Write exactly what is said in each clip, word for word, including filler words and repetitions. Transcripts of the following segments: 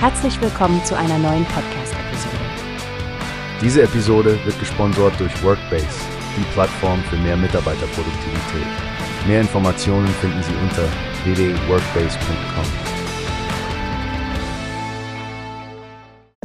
Herzlich willkommen zu einer neuen Podcast-Episode. Diese Episode wird gesponsert durch Workbase, die Plattform für mehr Mitarbeiterproduktivität. Mehr Informationen finden Sie unter w w w punkt workbase punkt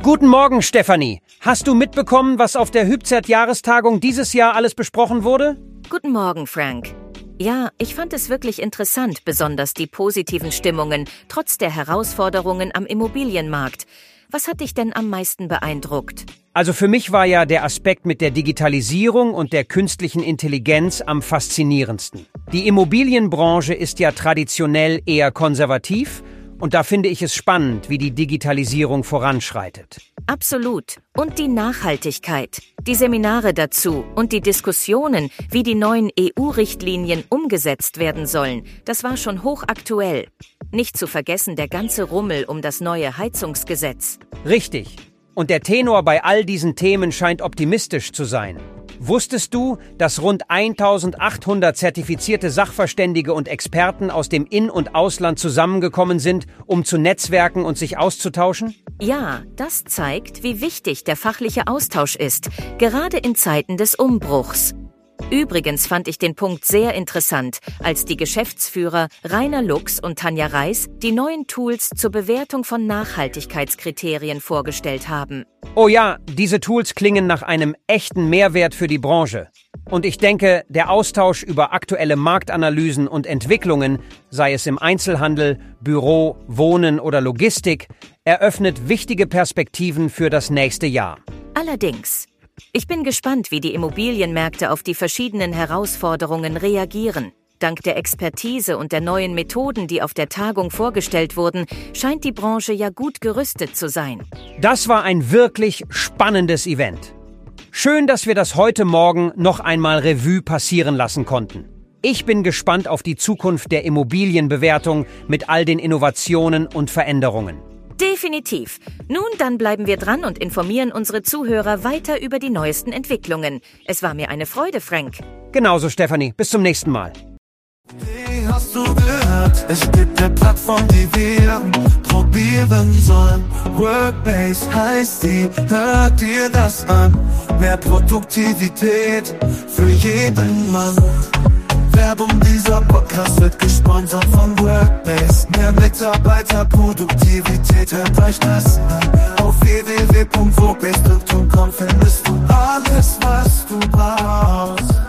com. Guten Morgen, Stefanie. Hast du mitbekommen, was auf der H Y P Z-Jahrestagung dieses Jahr alles besprochen wurde? Guten Morgen, Frank. Ja, ich fand es wirklich interessant, besonders die positiven Stimmungen, trotz der Herausforderungen am Immobilienmarkt. Was hat dich denn am meisten beeindruckt? Also für mich war ja der Aspekt mit der Digitalisierung und der künstlichen Intelligenz am faszinierendsten. Die Immobilienbranche ist ja traditionell eher konservativ und da finde ich es spannend, wie die Digitalisierung voranschreitet. Absolut. Und die Nachhaltigkeit. Die Seminare dazu und die Diskussionen, wie die neuen E U-Richtlinien umgesetzt werden sollen, das war schon hochaktuell. Nicht zu vergessen der ganze Rummel um das neue Heizungsgesetz. Richtig. Und der Tenor bei all diesen Themen scheint optimistisch zu sein. Wusstest du, dass rund eintausendachthundert zertifizierte Sachverständige und Experten aus dem In- und Ausland zusammengekommen sind, um zu netzwerken und sich auszutauschen? Ja, das zeigt, wie wichtig der fachliche Austausch ist, gerade in Zeiten des Umbruchs. Übrigens fand ich den Punkt sehr interessant, als die Geschäftsführer Reiner Lux und Tanja Reiß die neuen Tools zur Bewertung von Nachhaltigkeitskriterien vorgestellt haben. Oh ja, diese Tools klingen nach einem echten Mehrwert für die Branche. Und ich denke, der Austausch über aktuelle Marktanalysen und Entwicklungen, sei es im Einzelhandel, Büro, Wohnen oder Logistik, eröffnet wichtige Perspektiven für das nächste Jahr. Allerdings. Ich bin gespannt, wie die Immobilienmärkte auf die verschiedenen Herausforderungen reagieren. Dank der Expertise und der neuen Methoden, die auf der Tagung vorgestellt wurden, scheint die Branche ja gut gerüstet zu sein. Das war ein wirklich spannendes Event. Schön, dass wir das heute Morgen noch einmal Revue passieren lassen konnten. Ich bin gespannt auf die Zukunft der Immobilienbewertung mit all den Innovationen und Veränderungen. Definitiv. Nun, dann bleiben wir dran und informieren unsere Zuhörer weiter über die neuesten Entwicklungen. Es war mir eine Freude, Frank. Genauso, Stefanie. Bis zum nächsten Mal. Hey, hast du gehört? Es gibt eine Plattform, die wir probieren sollen. Workbase heißt die. Hört dir das an? Mehr Produktivität für jeden Mann. Werbung, dieser Podcast wird gesponsert von Workbase. Mehr Mitarbeiterproduktivität, hört euch das an. Auf w w w punkt workbase punkt com findest du alles, was du brauchst.